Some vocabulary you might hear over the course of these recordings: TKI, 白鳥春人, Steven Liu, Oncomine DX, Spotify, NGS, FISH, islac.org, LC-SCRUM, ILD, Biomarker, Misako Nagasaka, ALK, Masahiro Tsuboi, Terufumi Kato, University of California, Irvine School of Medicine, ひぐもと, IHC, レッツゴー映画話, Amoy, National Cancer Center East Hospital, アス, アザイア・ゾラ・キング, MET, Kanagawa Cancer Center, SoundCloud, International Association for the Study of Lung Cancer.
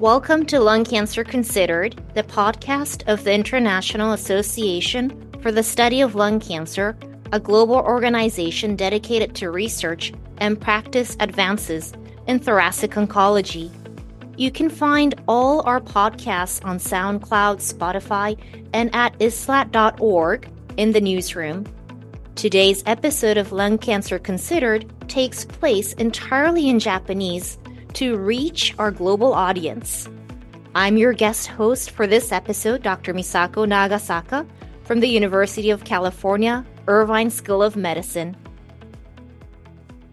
Welcome to Lung Cancer Considered, the podcast of the International Association for the Study of Lung Cancer, a global organization dedicated to research and practice advances in thoracic oncology. You can find all our podcasts on SoundCloud, Spotify, and at islat.org in the newsroom. Today's episode of Lung Cancer Considered takes place entirely in Japanese to reach our global audience. I'm your guest host for this episode, Dr. Misako Nagasaka from the University of California, Irvine School of Medicine.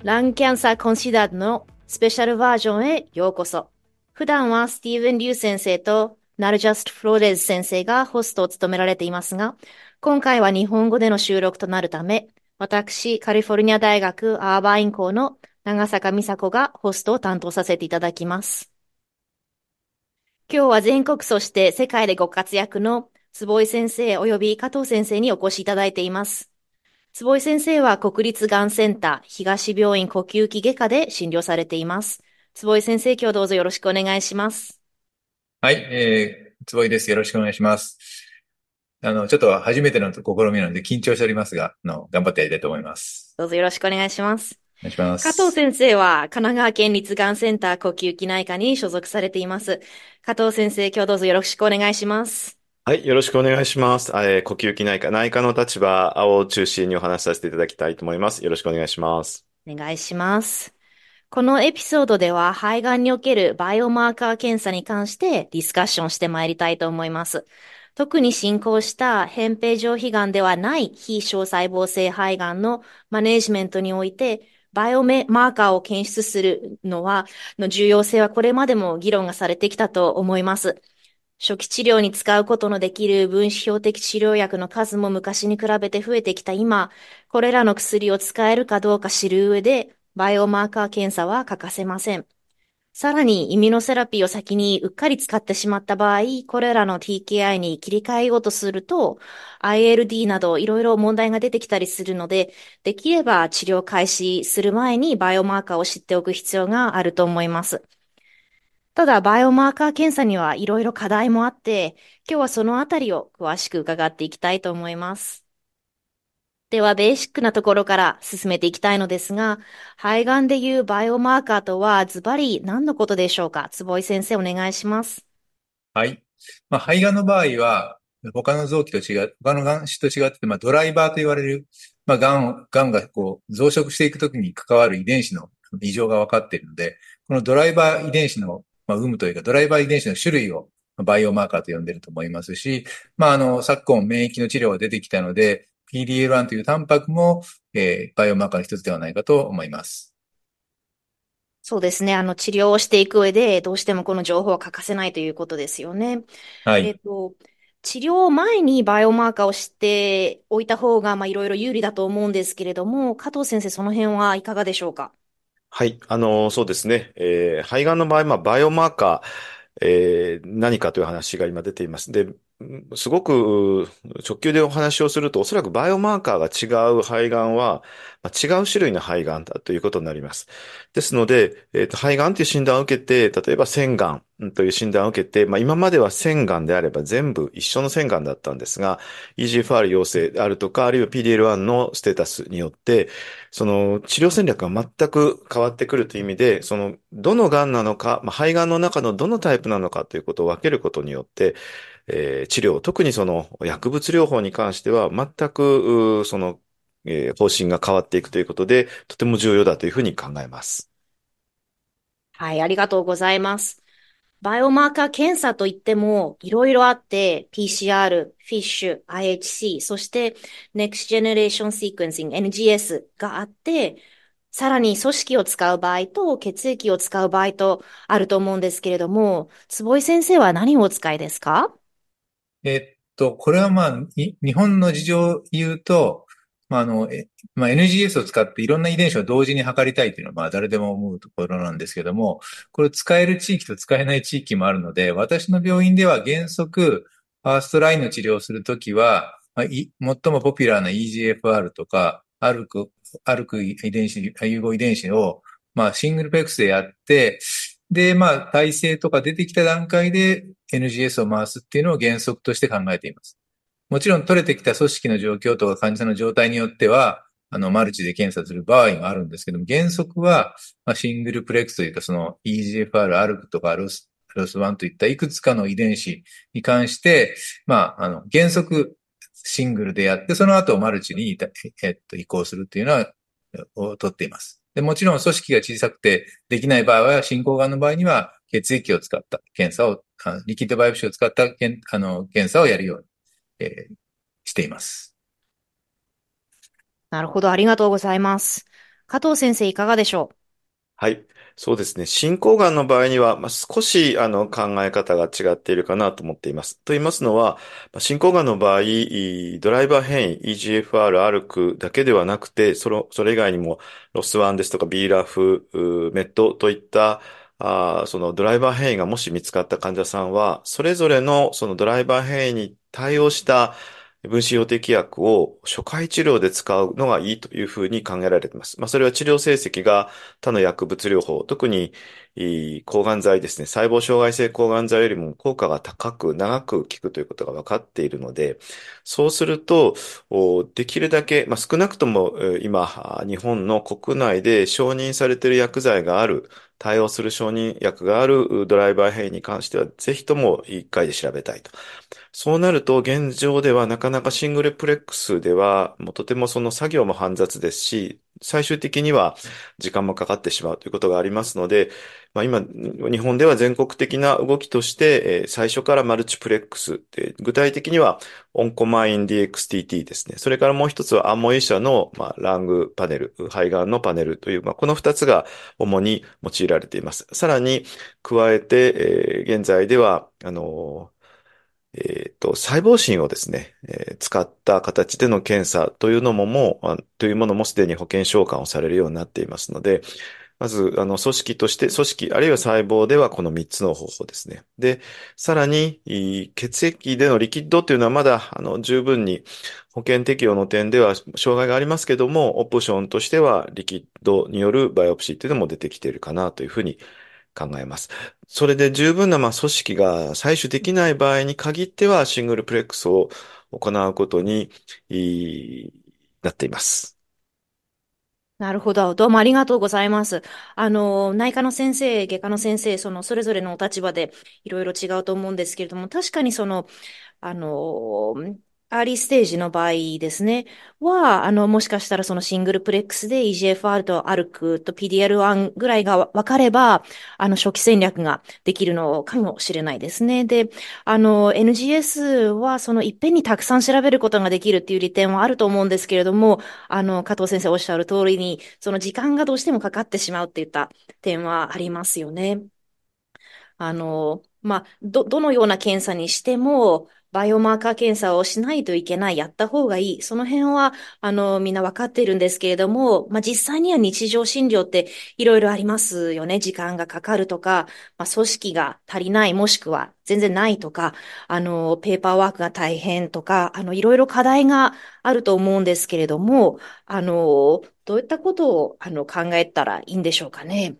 ランキャンサーコンシダーのスペシャルバージョンへようこそ。普段は Steven Liu 先生と Narjust Flores 先生がホストを務められていますが、今回は日本語での収録となるため、私、カリフォルニア大学アーバイン校の長坂美佐子がホストを担当させていただきます。今日は全国そして世界でご活躍の坪井先生及び加藤先生にお越しいただいています。坪井先生は国立がんセンター東病院呼吸器外科で診療されています。坪井先生、今日どうぞよろしくお願いします。はい、坪井です。よろしくお願いします。ちょっと初めての試みなので緊張しておりますが、頑張ってやりたいと思います。どうぞよろしくお願いします。お願いします。加藤先生は神奈川県立がんセンター呼吸器内科に所属されています。加藤先生、今日どうぞよろしくお願いします。はい、よろしくお願いします。呼吸器内科の立場を中心にお話しさせていただきたいと思います。よろしくお願いします。お願いします。このエピソードでは、肺がんにおけるバイオマーカー検査に関してディスカッションしてまいりたいと思います。特に進行した扁平上皮がんではない非小細胞性肺がんのマネジメントにおいて、バイオマーカーを検出するの重要性はこれまでも議論がされてきたと思います。初期治療に使うことのできる分子標的治療薬の数も昔に比べて増えてきた今、これらの薬を使えるかどうか知る上で、バイオマーカー検査は欠かせません。さらに、イミュノセラピーを先にうっかり使ってしまった場合、これらの TKI に切り替えようとすると、ILD などいろいろ問題が出てきたりするので、できれば治療開始する前にバイオマーカーを知っておく必要があると思います。ただ、バイオマーカー検査にはいろいろ課題もあって、今日はそのあたりを詳しく伺っていきたいと思います。では、ベーシックなところから進めていきたいのですが、肺がんでいうバイオマーカーとはズバリ何のことでしょうか。坪井先生、お願いします。はい。肺がんの場合は、他のがん種と違って、ドライバーと言われる、がんが増殖していくときに関わる遺伝子の異常が分かっているので、このドライバー遺伝子の有無というか、ドライバー遺伝子の種類をバイオマーカーと呼んでいると思いますし、昨今免疫の治療が出てきたので、PD-L1 というタンパクも、バイオマーカーの一つではないかと思います。そうですね。治療をしていく上で、どうしてもこの情報は欠かせないということですよね。はい。治療を前にバイオマーカーを知っておいた方が、いろいろ有利だと思うんですけれども、加藤先生、その辺はいかがでしょうか。はい。そうですね。肺がんの場合、バイオマーカー、何かという話が今出ています。ですごく直球でお話をすると、おそらくバイオマーカーが違う肺がんは、違う種類の肺がんだということになります。ですので、肺がんという診断を受けて、例えば腺がんという診断を受けて、今までは腺がんであれば全部一緒の腺がんだったんですが、EGFR 陽性であるとか、あるいは PD-L1 のステータスによって、その治療戦略が全く変わってくるという意味で、どのがんなのか、肺がんの中のどのタイプなのかということを分けることによって、治療、特に薬物療法に関しては全く方針が変わっていくということで、とても重要だというふうに考えます。はい、ありがとうございます。バイオマーカー検査といってもいろいろあって、PCR、FISH、IHC、そして Next Generation Sequencing、NGS があって、さらに組織を使う場合と血液を使う場合とあると思うんですけれども、坪井先生は何をお使いですか？これは日本の事情を言うと、NGS を使っていろんな遺伝子を同時に測りたいというのは誰でも思うところなんですけども、これを使える地域と使えない地域もあるので、私の病院では原則、ファーストラインの治療をするときは、最もポピュラーな EGFR とか、アルク遺伝子、融合遺伝子を、シングルペックスでやって、で、まあ、耐性とか出てきた段階で NGS を回すっていうのを原則として考えています。もちろん取れてきた組織の状況とか患者の状態によっては、マルチで検査する場合があるんですけども、原則は、まあ、シングルプレックスというか、その EGFR、ALK とかロス1といったいくつかの遺伝子に関して、まあ、原則シングルでやって、その後マルチに、移行するっていうのは、を取っています。で、もちろん組織が小さくてできない場合は、進行がんの場合には、血液を使った検査を、リキッドバイオプシーを使った検査をやるように、しています。なるほど。ありがとうございます。加藤先生、いかがでしょう？はい。そうですね。進行がんの場合には、まあ、少し、考え方が違っているかなと思っています。と言いますのは、進行がんの場合、ドライバー変異、EGFR、ALK だけではなくて、それ以外にも、ロス1ですとか、BRAF、メットといった、そのドライバー変異がもし見つかった患者さんは、それぞれのそのドライバー変異に対応した分子標的薬を初回治療で使うのがいいというふうに考えられています。まあ、それは治療成績が他の薬物療法、特に抗がん剤ですね、細胞障害性抗がん剤よりも効果が高く長く効くということが分かっているので、そうすると、できるだけ、まあ、少なくとも今、日本の国内で承認されている薬剤がある、対応する承認薬があるドライバー変異に関しては、ぜひとも一回で調べたいと。そうなると、現状ではなかなかシングルプレックスでは、もうとてもその作業も煩雑ですし、最終的には時間もかかってしまうということがありますので、まあ、今、日本では全国的な動きとして、最初からマルチプレックスで、具体的にはオンコマイン DXTT ですね。それからもう一つはアンモ医社の、まあ、ラングパネル、肺がんのパネルという、まあ、この二つが主に用いられています。さらに加えて、現在では、細胞診をですね、使った形での検査というのもというものもすでに保険償還をされるようになっていますので、まず、組織として、組織、あるいは細胞ではこの3つの方法ですね。で、さらに、血液でのリキッドというのはまだ、十分に保険適用の点では障害がありますけども、オプションとしてはリキッドによるバイオプシーというのも出てきているかなというふうに考えます。それで十分な、まあ、組織が採取できない場合に限ってはシングルプレックスを行うことになっています。なるほど。どうもありがとうございます。内科の先生、外科の先生、それぞれのお立場でいろいろ違うと思うんですけれども、確かにアーリーステージの場合ですね、は、もしかしたらそのシングルプレックスで EGFR と ALK と PD-L1 ぐらいが分かれば、初期戦略ができるのかもしれないですね。で、NGS はいっぺんにたくさん調べることができるっていう利点はあると思うんですけれども、加藤先生おっしゃる通りに、その時間がどうしてもかかってしまうっていった点はありますよね。まあ、どのような検査にしても、バイオマーカー検査をしないといけない、やった方がいい。その辺は、みんなわかっているんですけれども、まあ、実際には日常診療っていろいろありますよね。時間がかかるとか、まあ、組織が足りない、もしくは全然ないとか、ペーパーワークが大変とか、いろいろ課題があると思うんですけれども、どういったことを、考えたらいいんでしょうかね。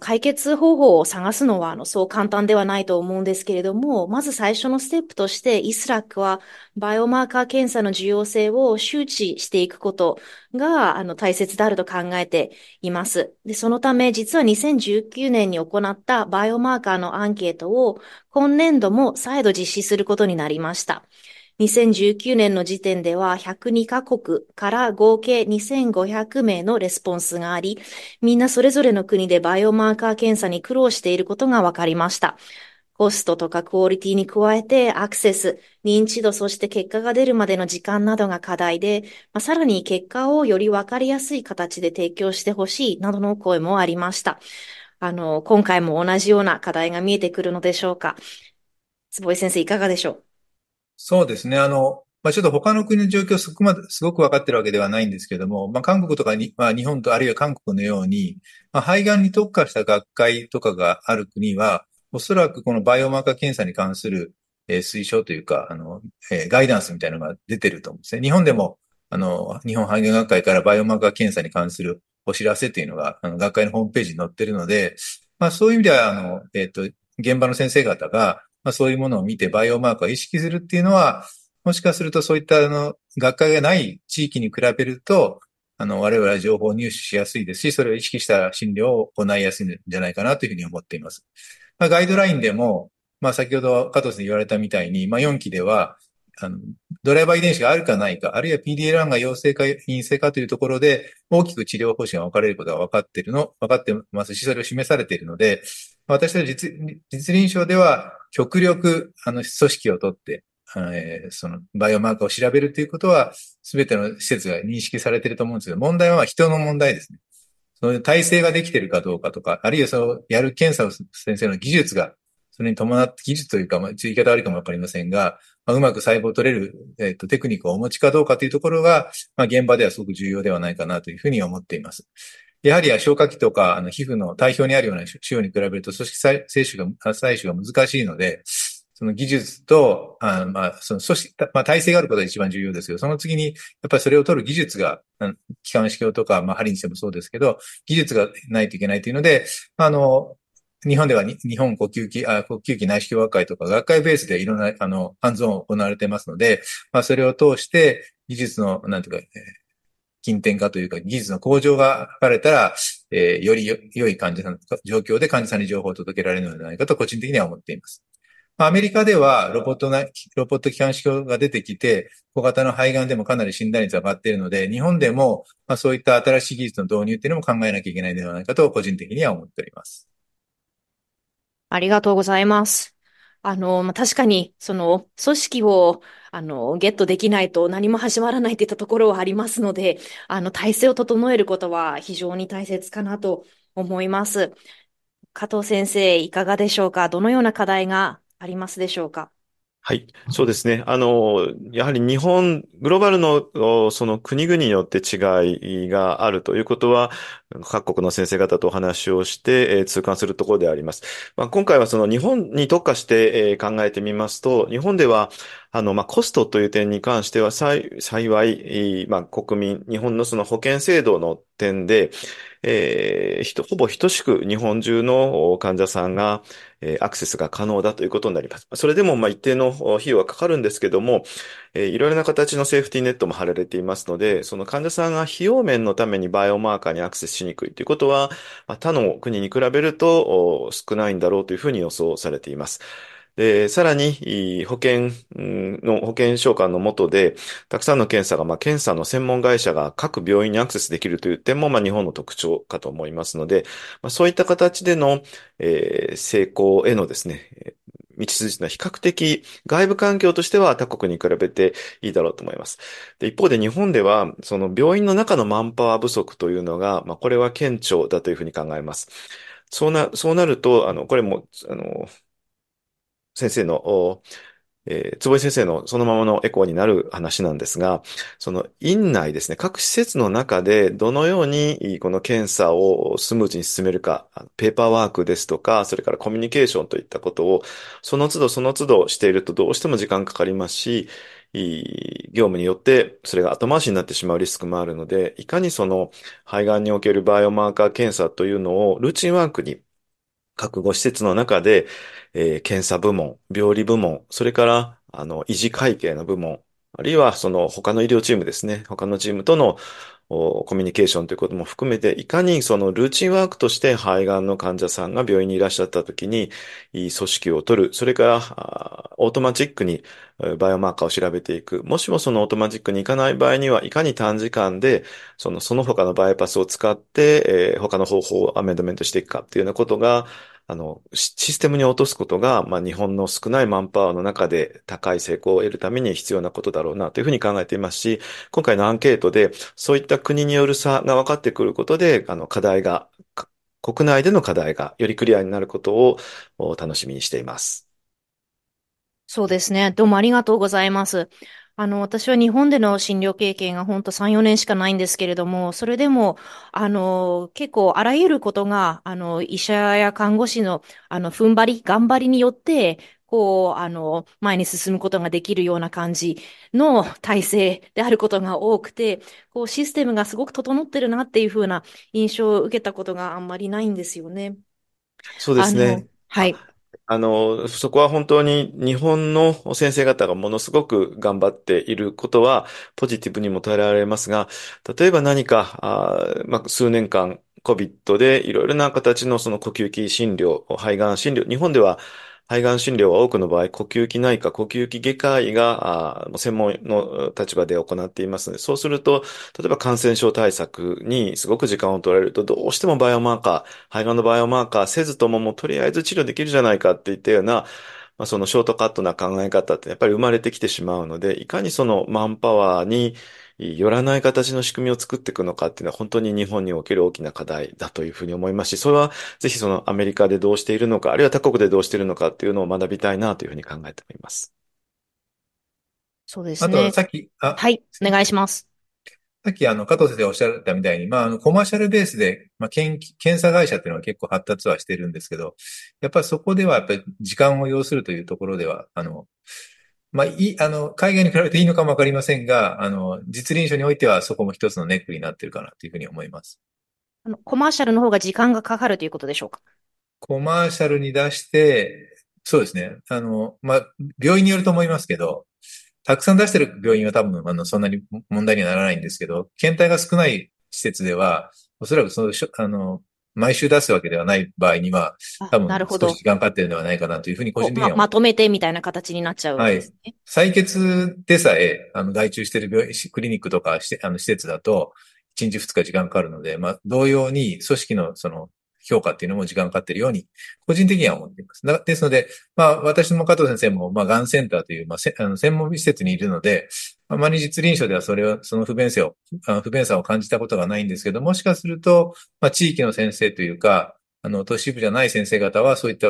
解決方法を探すのはそう簡単ではないと思うんですけれども、まず最初のステップとしてイスラックはバイオマーカー検査の重要性を周知していくことが大切であると考えています。で、そのため実は2019年に行ったバイオマーカーのアンケートを今年度も再度実施することになりました。2019年の時点では102カ国から合計2500名のレスポンスがあり、みんなそれぞれの国でバイオマーカー検査に苦労していることが分かりました。コストとかクオリティに加えてアクセス、認知度、そして結果が出るまでの時間などが課題で、まあ、さらに結果をより分かりやすい形で提供してほしいなどの声もありました。今回も同じような課題が見えてくるのでしょうか。坪井先生、いかがでしょう？そうですね。まあ、ちょっと他の国の状況をすごく分かってるわけではないんですけれども、まあ、韓国とかに、まあ、日本とあるいは韓国のように、まあ、肺がんに特化した学会とかがある国は、おそらくこのバイオマーカー検査に関する、推奨というか、ガイダンスみたいなのが出てると思うんですね。日本でも、日本肺がん学会からバイオマーカー検査に関するお知らせというのが、学会のホームページに載ってるので、まあそういう意味では、現場の先生方が、まあそういうものを見てバイオマーカーを意識するっていうのは、もしかするとそういった学会がない地域に比べると、我々は情報を入手しやすいですし、それを意識した診療を行いやすいんじゃないかなというふうに思っています。まあガイドラインでも、まあ先ほど加藤さん言われたみたいに、まあ4期では、ドライバー遺伝子があるかないか、あるいは PD-L1 が陽性か陰性かというところで、大きく治療方針が分かれることが分かってますし、それを示されているので、私たち実臨床では、極力、組織を取って、その、バイオマーカーを調べるということは、すべての施設が認識されていると思うんですけど、問題は人の問題ですね。そういう体制ができているかどうかとか、あるいはそう、やる検査を先生の技術が、それに伴って技術というか、まあ、言い方悪いかもわかりませんが、まあ、うまく細胞を取れる、テクニックをお持ちかどうかというところが、まあ、現場ではすごく重要ではないかなというふうに思っています。やはり消化器とか、皮膚の体表にあるような腫瘍に比べると組織採取が難しいので、その技術と、その組織、まあ、体制があることが一番重要ですけど、その次に、やっぱりそれを取る技術が、気管支鏡とか、まあ、針にしてもそうですけど、技術がないといけないというので、日本では日本呼吸器内視鏡学会とか学会ベースでいろんな、ハンズオンを行われてますので、まあ、それを通して、技術の、なんていうか、近点化というか、技術の向上が図れたら、より良い患者さんの状況で患者さんに情報を届けられるのではないかと個人的には思っています。アメリカではロボット気管支鏡が出てきて、小型の肺がんでもかなり診断率が上がっているので、日本でも、まあ、そういった新しい技術の導入っていうのも考えなきゃいけないのではないかと個人的には思っております。ありがとうございます。まあ、確かに、その、組織を、ゲットできないと何も始まらないといったところはありますので、体制を整えることは非常に大切かなと思います。加藤先生、いかがでしょうか？どのような課題がありますでしょうか？はい。そうですね。やはり日本、グローバルの、その国々によって違いがあるということは、各国の先生方とお話をして、痛感するところであります。まあ、今回はその日本に特化して、考えてみますと、日本では、まあ、コストという点に関しては、幸い、まあ、国民、日本のその保険制度の点で、ほぼ等しく日本中の患者さんが、アクセスが可能だということになります。それでも、まあ、一定の費用はかかるんですけども、いろいろな形のセーフティーネットも張られていますので、その患者さんが費用面のためにバイオマーカーにアクセスしにくいということは、まあ、他の国に比べると少ないんだろうというふうに予想されています。さらに、保険償還の下で、たくさんの検査が、まあ、検査の専門会社が各病院にアクセスできるという点も、まあ、日本の特徴かと思いますので、まあ、そういった形での、成功へのですね、道筋の比較的外部環境としては他国に比べていいだろうと思います。で、一方で日本では、その病院の中のマンパワー不足というのが、まあ、これは顕著だというふうに考えます。そうなると、これも、先生の、坪井先生のそのままのエコーになる話なんですが、その院内ですね、各施設の中でどのようにこの検査をスムーズに進めるか、ペーパーワークですとか、それからコミュニケーションといったことを、その都度しているとどうしても時間かかりますし、業務によってそれが後回しになってしまうリスクもあるので、いかにその肺がんにおけるバイオマーカー検査というのをルーチンワークに各ご施設の中で、検査部門、病理部門、それから、維持会計の部門、あるいはその他の医療チームですね、他のチームとのコミュニケーションということも含めて、いかにそのルーチンワークとして肺がんの患者さんが病院にいらっしゃったときに、組織を取る、それから、オートマチックにバイオマーカーを調べていく。もしもそのオートマチックに行かない場合には、いかに短時間で、その他のバイパスを使って、他の方法をアメンドメントしていくかっていうようなことが、システムに落とすことが、まあ、日本の少ないマンパワーの中で高い成功を得るために必要なことだろうなというふうに考えていますし、今回のアンケートで、そういった国による差が分かってくることで、国内での課題がよりクリアになることを楽しみにしています。そうですね。どうもありがとうございます。私は日本での診療経験がほんと3、4年しかないんですけれども、それでも、結構あらゆることが、医者や看護師の、頑張りによって、こう、前に進むことができるような感じの体制であることが多くて、こう、システムがすごく整ってるなっていう風な印象を受けたことがあんまりないんですよね。そうですね。はい。そこは本当に日本の先生方がものすごく頑張っていることはポジティブにも捉えられますが、例えば何か、数年間 COVID でいろいろな形のその呼吸器診療、肺がん診療、日本では肺がん診療は多くの場合、呼吸器内科、呼吸器外科医が専門の立場で行っていますので、そうすると、例えば感染症対策にすごく時間を取られると、どうしてもバイオマーカー、肺がんのバイオマーカーせずとももうとりあえず治療できるじゃないかっていったような、そのショートカットな考え方ってやっぱり生まれてきてしまうので、いかにそのマンパワーによらない形の仕組みを作っていくのかっていうのは本当に日本における大きな課題だというふうに思いますし、それはぜひそのアメリカでどうしているのか、あるいは他国でどうしているのかっていうのを学びたいなというふうに考えております。そうですね。あとはさっき、はい、お願いします。さっき加藤先生がおっしゃったみたいに、コマーシャルベースで、検査会社っていうのは結構発達はしてるんですけど、やっぱりそこではやっぱり時間を要するというところでは、海外に比べていいのかもわかりませんが、実臨床においてはそこも一つのネックになっているかなというふうに思います。コマーシャルの方が時間がかかるということでしょうか？コマーシャルに出して、そうですね。病院によると思いますけど、たくさん出してる病院は多分、そんなに問題にはならないんですけど、検体が少ない施設では、おそらく毎週出すわけではない場合には、多分、少し時間かかってるのではないかなというふうに個人的には思います。まとめてみたいな形になっちゃうんですね。はい。採血でさえ、外注してるクリニックとか施設だと、1日2日時間かかるので、同様に組織の評価っていうのも時間かかってるように、個人的には思っています。ですので、私も加藤先生も、がんセンターという、専門施設にいるので、あまり実臨床ではその不便さを感じたことがないんですけど、もしかすると、地域の先生というか、都市部じゃない先生方は、そういった、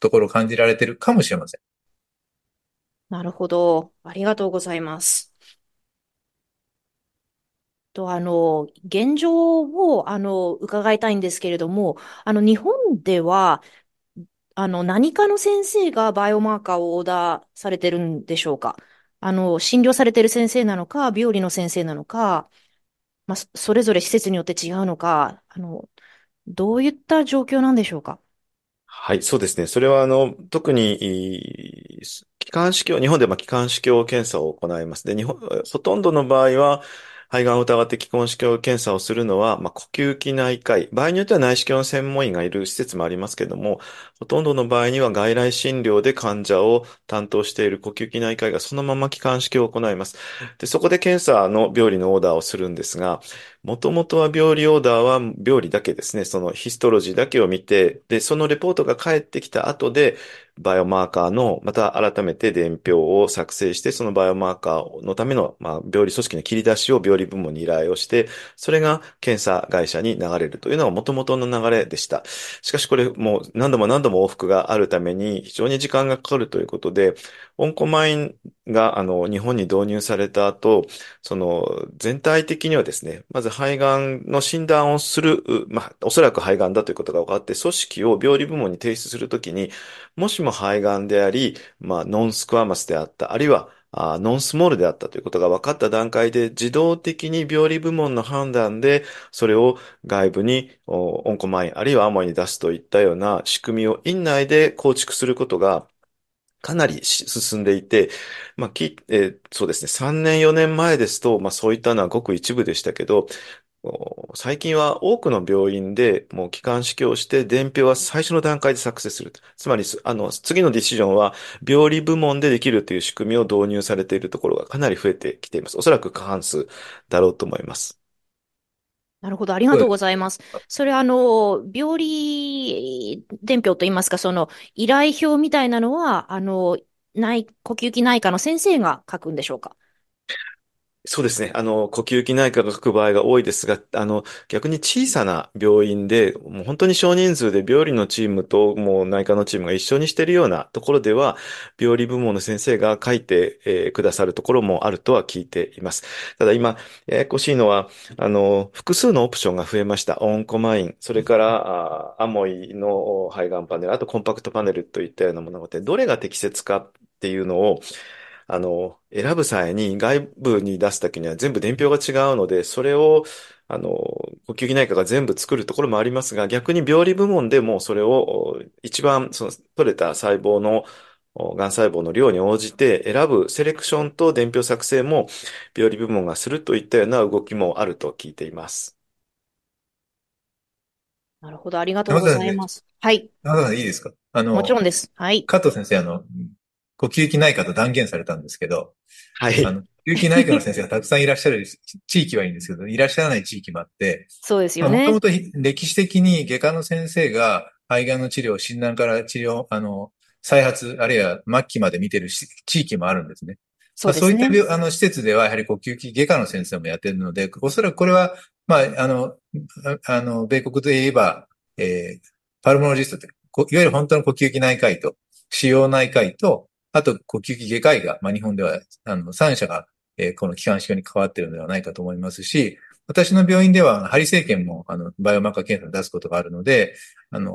ところを感じられてるかもしれません。なるほど。ありがとうございます。現状を、伺いたいんですけれども、日本では、何かの先生がバイオマーカーをオーダーされてるんでしょうか？診療されてる先生なのか、病理の先生なのか、それぞれ施設によって違うのか、どういった状況なんでしょうか？はい、そうですね。それは、特に、日本では気管支鏡検査を行います。で、ほとんどの場合は、肺がんを疑って気管支鏡検査をするのは、呼吸器内科医、場合によっては内視鏡の専門医がいる施設もありますけれども、ほとんどの場合には外来診療で患者を担当している呼吸器内科医がそのまま気管支鏡を行います。で、そこで検査の病理のオーダーをするんですが、もともとは病理オーダーは病理だけですね、そのヒストロジーだけを見て、で、そのレポートが返ってきた後で、バイオマーカーの、また改めて伝票を作成して、そのバイオマーカーのための、病理組織の切り出しを病理部門に依頼をして、それが検査会社に流れるというのが元々の流れでした。しかしこれもう何度も何度も往復があるために非常に時間がかかるということで、オンコマインが日本に導入された後、全体的にはですね、まず肺がんの診断をする、おそらく肺がんだということが分かって、組織を病理部門に提出するときに、もしも肺がんであり、ノンスクワマスであった、あるいはノンスモールであったということが分かった段階で自動的に病理部門の判断でそれを外部にオンコマインあるいはアモイに出すといったような仕組みを院内で構築することがかなり進んでいて、そうですね、3年4年前ですと、そういったのはごく一部でしたけど、最近は多くの病院でもう気管支鏡をして伝票は最初の段階で作成する。つまり、次のディシジョンは病理部門でできるという仕組みを導入されているところがかなり増えてきています。おそらく過半数だろうと思います。なるほど。ありがとうございます。それ病理伝票といいますか、依頼表みたいなのは、呼吸器内科の先生が書くんでしょうか？そうですね。呼吸器内科が書く場合が多いですが、逆に小さな病院で、もう本当に少人数で病理のチームともう内科のチームが一緒にしているようなところでは、病理部門の先生が書いて、くださるところもあるとは聞いています。ただ今、ややこしいのは、複数のオプションが増えました。オンコマイン、それから、アモイの肺がんパネル、あとコンパクトパネルといったようなもので、どれが適切かっていうのを、選ぶ際に外部に出すときには全部伝票が違うので、それを呼吸器内科が全部作るところもありますが、逆に病理部門でもそれを一番取れた細胞の癌細胞の量に応じて選ぶセレクションと伝票作成も病理部門がするといったような動きもあると聞いています。なるほど、ありがとうございます。はい。いいですか？もちろんです。はい。加藤先生、呼吸器内科と断言されたんですけど、はい。呼吸器内科の先生がたくさんいらっしゃる地域はいいんですけど、いらっしゃらない地域もあって、そうですよね。もともと歴史的に外科の先生が肺がんの治療、診断から治療、再発、あるいは末期まで見てる地域もあるんですね。そうですね。そういった施設ではやはり呼吸器外科の先生もやってるので、おそらくこれは、まあ、米国で言えば、パルモロジストって、いわゆる本当の呼吸器内科医と、腫瘍内科医と、あと呼吸器外科医が、まあ、日本では、3社が、この気管支に関わっているのではないかと思いますし、私の病院では、針生検も、バイオマーカー検査で出すことがあるので、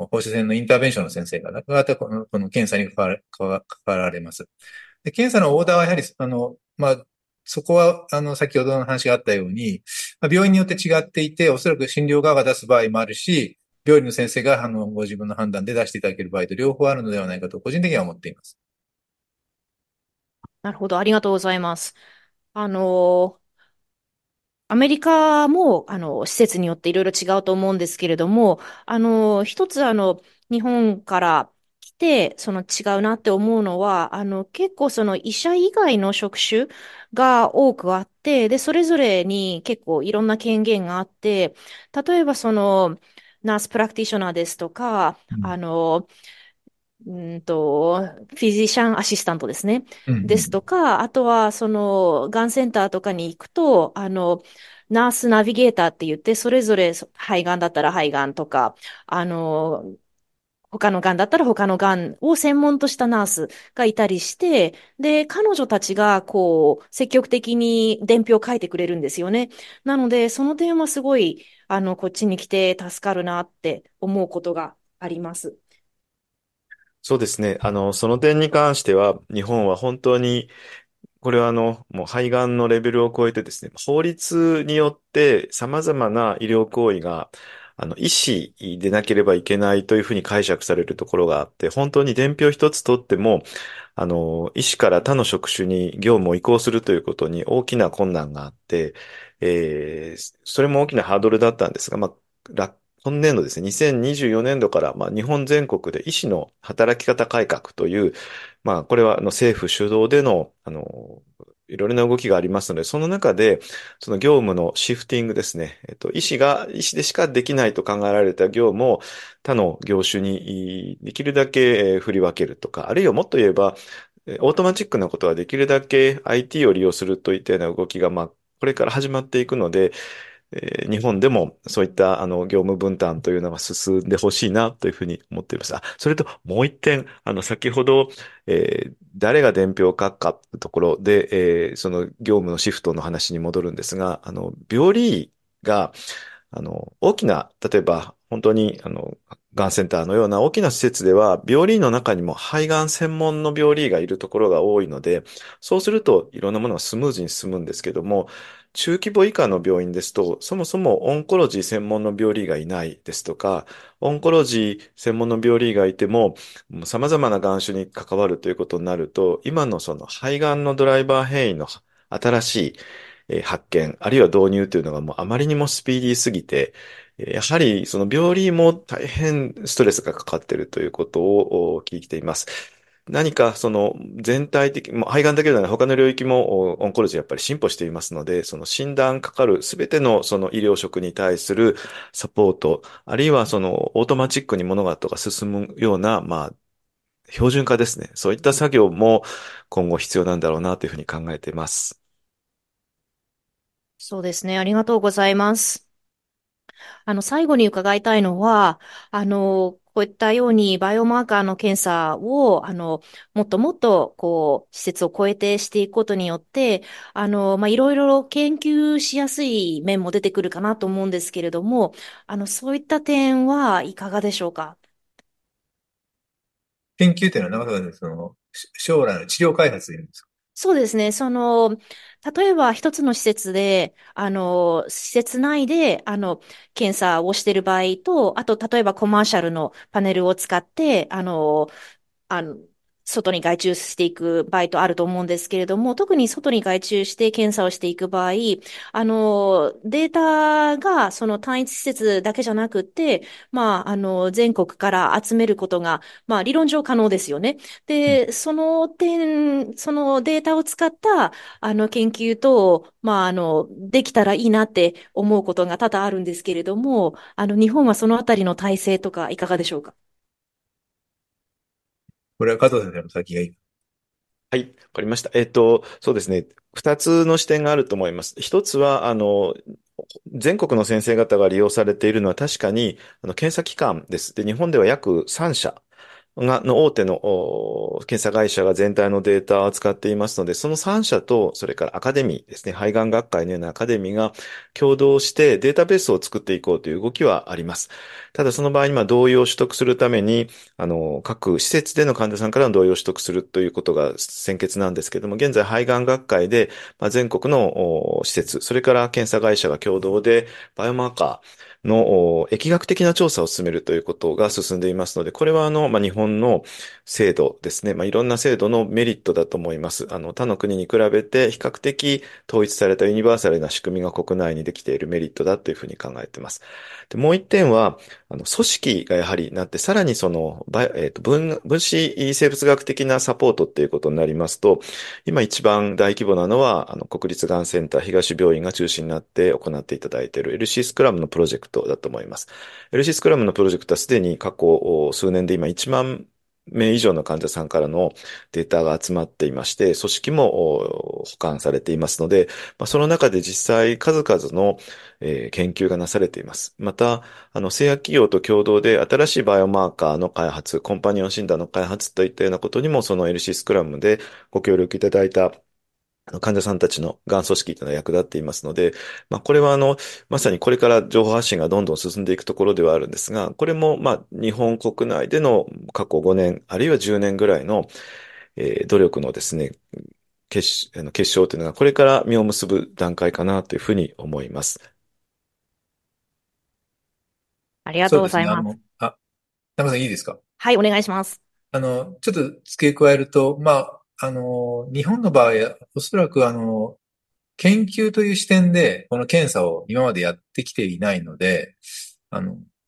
放射線のインターベンションの先生が、またこの検査に関わられます。で、検査のオーダーはやはり、まあ、そこは、先ほどの話があったように、病院によって違っていて、おそらく診療側が出す場合もあるし、病理の先生が、ご自分の判断で出していただける場合と両方あるのではないかと、個人的には思っています。なるほど、ありがとうございます。アメリカも、施設によっていろいろ違うと思うんですけれども、一つ、日本から来て、違うなって思うのは、結構医者以外の職種が多くあって、で、それぞれに結構いろんな権限があって、例えばナースプラクティショナーですとか、フィジシャンアシスタントですね。ですとか、あとは、がんセンターとかに行くと、ナースナビゲーターって言って、それぞれ、肺がんだったら肺がんとか、他のがんだったら他のがんを専門としたナースがいたりして、で、彼女たちが、積極的に伝票を書いてくれるんですよね。なので、その点はすごい、こっちに来て助かるなって思うことがあります。そうですね。その点に関しては、日本は本当に、これはもう肺がんのレベルを超えてですね、法律によって様々な医療行為が、医師でなければいけないというふうに解釈されるところがあって、本当に伝票一つ取っても、医師から他の職種に業務を移行するということに大きな困難があって、それも大きなハードルだったんですが、まあ、今年度ですね、2024年度から、まあ、日本全国で医師の働き方改革という、まあ、これは政府主導での、いろいろな動きがありますので、その中で、その業務のシフティングですね、医師でしかできないと考えられた業務を他の業種にできるだけ振り分けるとか、あるいはもっと言えば、オートマチックなことはできるだけ IT を利用するといったような動きが、まあ、これから始まっていくので、日本でもそういった業務分担というのが進んでほしいなというふうに思っています。それともう一点、先ほど、誰が伝票を書くかというところで、業務のシフトの話に戻るんですが、病理医が、大きな、例えば本当に、がんセンターのような大きな施設では、病理医の中にも肺がん専門の病理医がいるところが多いので、そうするといろんなものがスムーズに進むんですけども、中規模以下の病院ですと、そもそもオンコロジー専門の病理医がいないですとか、オンコロジー専門の病理医がいても、様々ながん種に関わるということになると、今の肺がんのドライバー変異の新しい発見、あるいは導入というのがもうあまりにもスピーディーすぎて、やはり病理も大変ストレスがかかっているということを聞いています。何か全体的、肺がんだけではない他の領域もオンコロジーやっぱり進歩していますので、診断かかるすべての医療職に対するサポート、あるいはオートマチックに物事が進むような、まあ、標準化ですね。そういった作業も今後必要なんだろうなというふうに考えています。そうですね。ありがとうございます。最後に伺いたいのは、こういったようにバイオマーカーの検査を、もっともっと、施設を超えてしていくことによって、まあ、いろいろ研究しやすい面も出てくるかなと思うんですけれども、そういった点はいかがでしょうか？研究というのは、将来の治療開発でいうんですか？そうですね。例えば一つの施設で、施設内で、検査をしている場合と、あと、例えばコマーシャルのパネルを使って、外に外注していく場合とあると思うんですけれども、特に外に外注して検査をしていく場合、データがその単一施設だけじゃなくて、全国から集めることが、理論上可能ですよね。で、そのデータを使った、研究と、できたらいいなって思うことが多々あるんですけれども、日本はそのあたりの体制とかいかがでしょうか？これは加藤先生の先がいい。はい、わかりました。そうですね。二つの視点があると思います。一つは、全国の先生方が利用されているのは確かに、検査機関です。で、日本では約3社の大手の検査会社が全体のデータを扱っていますので、その3社と、それからアカデミーですね、肺がん学会のようなアカデミーが共同してデータベースを作っていこうという動きはあります。ただその場合に同意を取得するために、各施設での患者さんからの同意を取得するということが先決なんですけれども、現在肺がん学会で、全国の施設、それから検査会社が共同でバイオマーカー、の疫学的な調査を進めるということが進んでいますので、これは日本の制度ですね。いろんな制度のメリットだと思います。他の国に比べて比較的統一されたユニバーサルな仕組みが国内にできているメリットだというふうに考えています。で、もう一点は、組織がやはりなって、さらに分子生物学的なサポートっていうことになりますと、今一番大規模なのは、国立がんセンター東病院が中心になって行っていただいている LC スクラムのプロジェクトだと思います。LC スクラムのプロジェクトはすでに過去数年で今1万名以上の患者さんからのデータが集まっていまして、組織も保管されていますので、その中で実際数々の研究がなされています。また、製薬企業と共同で新しいバイオマーカーの開発、コンパニオン診断の開発といったようなことにも、その LC スクラムでご協力いただいた患者さんたちのがん組織というのは役立っていますので、これはまさにこれから情報発信がどんどん進んでいくところではあるんですが、これも日本国内での過去5年、あるいは10年ぐらいの、努力のですね、結晶というのがこれから実を結ぶ段階かなというふうに思います。ありがとうございます。田中さんいいですか？はい、お願いします。ちょっと付け加えると、日本の場合、おそらく研究という視点で、この検査を今までやってきていないので、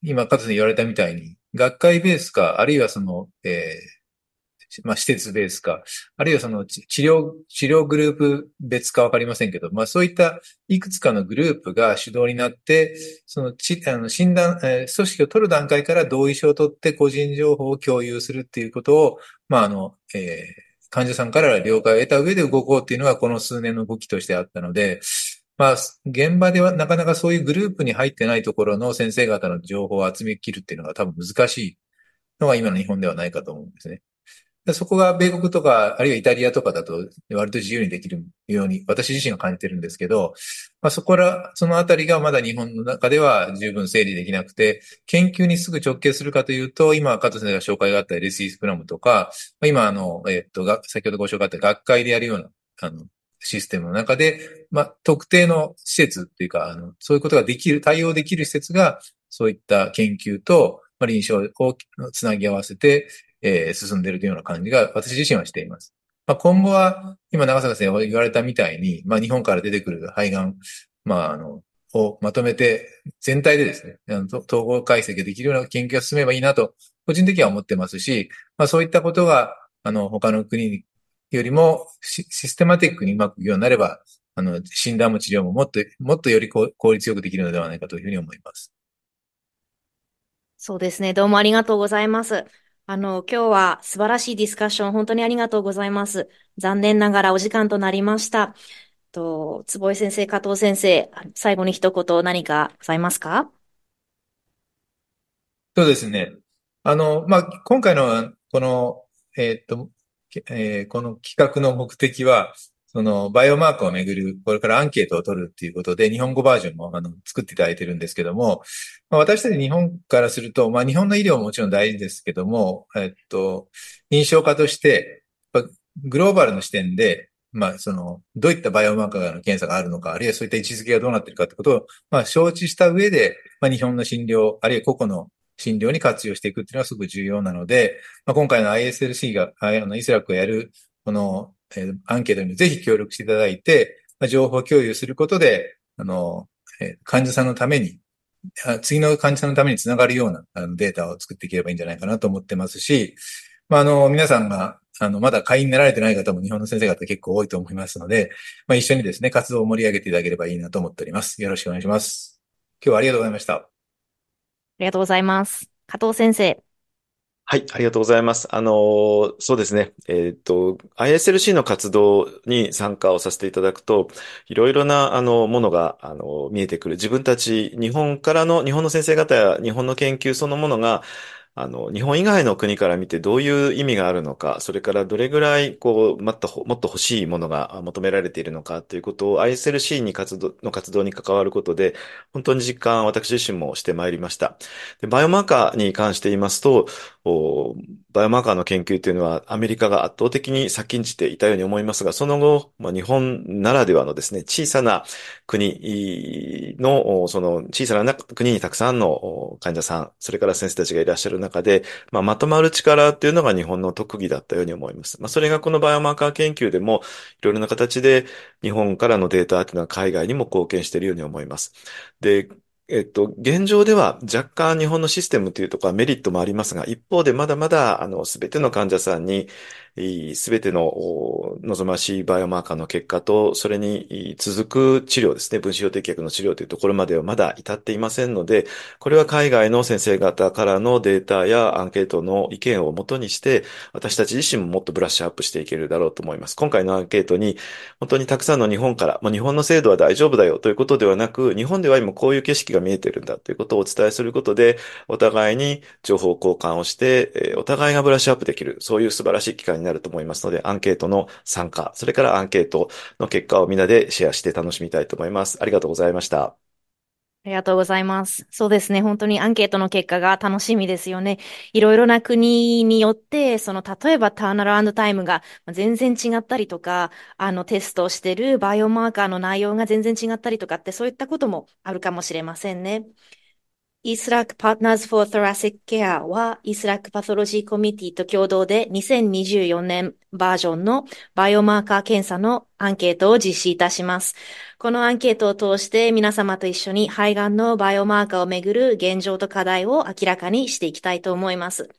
今、加藤さん言われたみたいに、学会ベースか、あるいは施設ベースか、あるいは治療グループ別かわかりませんけど、そういったいくつかのグループが主導になって、診断、組織を取る段階から同意書を取って個人情報を共有するっていうことを、患者さんから了解を得た上で動こうっていうのがこの数年の動きとしてあったので、現場ではなかなかそういうグループに入ってないところの先生方の情報を集め切るっていうのが多分難しいのが今の日本ではないかと思うんですね。そこが米国とか、あるいはイタリアとかだと割と自由にできるように私自身が感じてるんですけど、そのあたりがまだ日本の中では十分整理できなくて、研究にすぐ直結するかというと、今、加藤先生が紹介があった LC スクラムとか、今、先ほどご紹介あった学会でやるような、システムの中で、特定の施設っていうか、そういうことができる、対応できる施設が、そういった研究と、臨床をつなぎ合わせて、進んでいるというような感じが私自身はしています。今後は、今、長坂先生が言われたみたいに、日本から出てくる肺がん、をまとめて、全体でですね、統合解析できるような研究が進めばいいなと、個人的には思ってますし、そういったことが、他の国よりもシステマティックにうまくいくようになれば、診断も治療ももっとより効率よくできるのではないかというふうに思います。そうですね。どうもありがとうございます。今日は素晴らしいディスカッション、本当にありがとうございます。残念ながらお時間となりました。坪井先生、加藤先生、最後に一言何かございますか？そうですね。今回のこの企画の目的は、バイオマークをめぐる、これからアンケートを取るっていうことで、日本語バージョンも作っていただいてるんですけども、私たち日本からすると、日本の医療ももちろん大事ですけども、臨床家として、グローバルの視点で、まあ、その、どういったバイオマーカーの検査があるのか、あるいはそういった位置づけがどうなっているかってことを、まあ、承知した上で、まあ、日本の診療、あるいは個々の診療に活用していくっていうのはすごく重要なので、まあ、今回の ISLC が、イスラックがやる、この、アンケートにぜひ協力していただいて、まあ、情報共有することで、患者さんのために、次の患者さんのためにつながるようなデータを作っていければいいんじゃないかなと思ってますし、まあ、皆さんが、まだ会員になられてない方も日本の先生方結構多いと思いますので、まあ、一緒にですね、活動を盛り上げていただければいいなと思っております。よろしくお願いします。今日はありがとうございました。ありがとうございます。加藤先生。はい、ありがとうございます。そうですね。ISLC の活動に参加をさせていただくと、いろいろな、ものが、見えてくる。自分たち、日本の先生方や日本の研究そのものが、日本以外の国から見てどういう意味があるのか、それからどれぐらい、もっと欲しいものが求められているのかということを ISLC に活動に関わることで、本当に実感、私自身もしてまいりました。で、バイオマーカーに関して言いますと、バイオマーカーの研究というのはアメリカが圧倒的に先んじていたように思いますが、その後、日本ならではのですね、小さな国の、その小さな国にたくさんの患者さん、それから先生たちがいらっしゃる中で、まとまる力っていうのが日本の特技だったように思います。それがこのバイオマーカー研究でもいろいろな形で日本からのデータっていうのは海外にも貢献しているように思います。で、現状では若干日本のシステムというところはメリットもありますが、一方でまだまだすべての患者さんにすべての望ましいバイオマーカーの結果と、それに続く治療ですね、分子標的薬の治療というところまではまだ至っていませんので、これは海外の先生方からのデータやアンケートの意見をもとにして、私たち自身ももっとブラッシュアップしていけるだろうと思います。今回のアンケートに、本当にたくさんの日本から、日本の制度は大丈夫だよということではなく、日本では今こういう景色が見えているんだということをお伝えすることで、お互いに情報交換をして、お互いがブラッシュアップできる、そういう素晴らしい機会になると思いますので、アンケートの参加、それからアンケートの結果をみんなでシェアして楽しみたいと思います。ありがとうございました。ありがとうございます。そうですね。本当にアンケートの結果が楽しみですよね。いろいろな国によって、例えばターンアラウンドタイムが全然違ったりとか、テストしてるバイオマーカーの内容が全然違ったりとかって、そういったこともあるかもしれませんね。ESRAC Partners for Thoracic Care は ESRAC パソロジーコミティと共同で2024年バージョンのバイオマーカー検査のアンケートを実施いたします。このアンケートを通して皆様と一緒に肺がんのバイオマーカーをめぐる現状と課題を明らかにしていきたいと思います。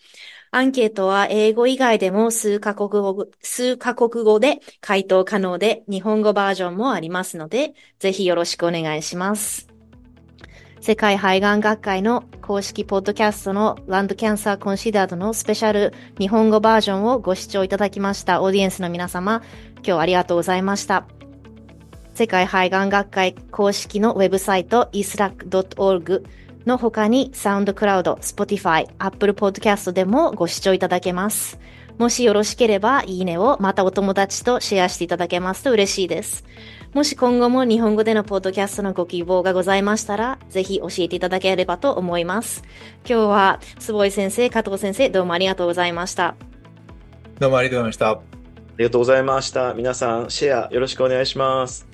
アンケートは英語以外でも数カ国語で回答可能で日本語バージョンもありますので、ぜひよろしくお願いします。世界肺がん学会の公式ポッドキャストのランドキャンサーコンシダードのスペシャル日本語バージョンをご視聴いただきましたオーディエンスの皆様、今日はありがとうございました。世界肺がん学会公式のウェブサイト islac.org の他に SoundCloud、Spotify、Apple Podcast でもご視聴いただけます。もしよろしければいいねをまたお友達とシェアしていただけますと嬉しいです。もし今後も日本語でのポッドキャストのご希望がございましたら、ぜひ教えていただければと思います。今日は坪井先生、加藤先生、どうもありがとうございました。どうもありがとうございました。ありがとうございました。皆さん、シェアよろしくお願いします。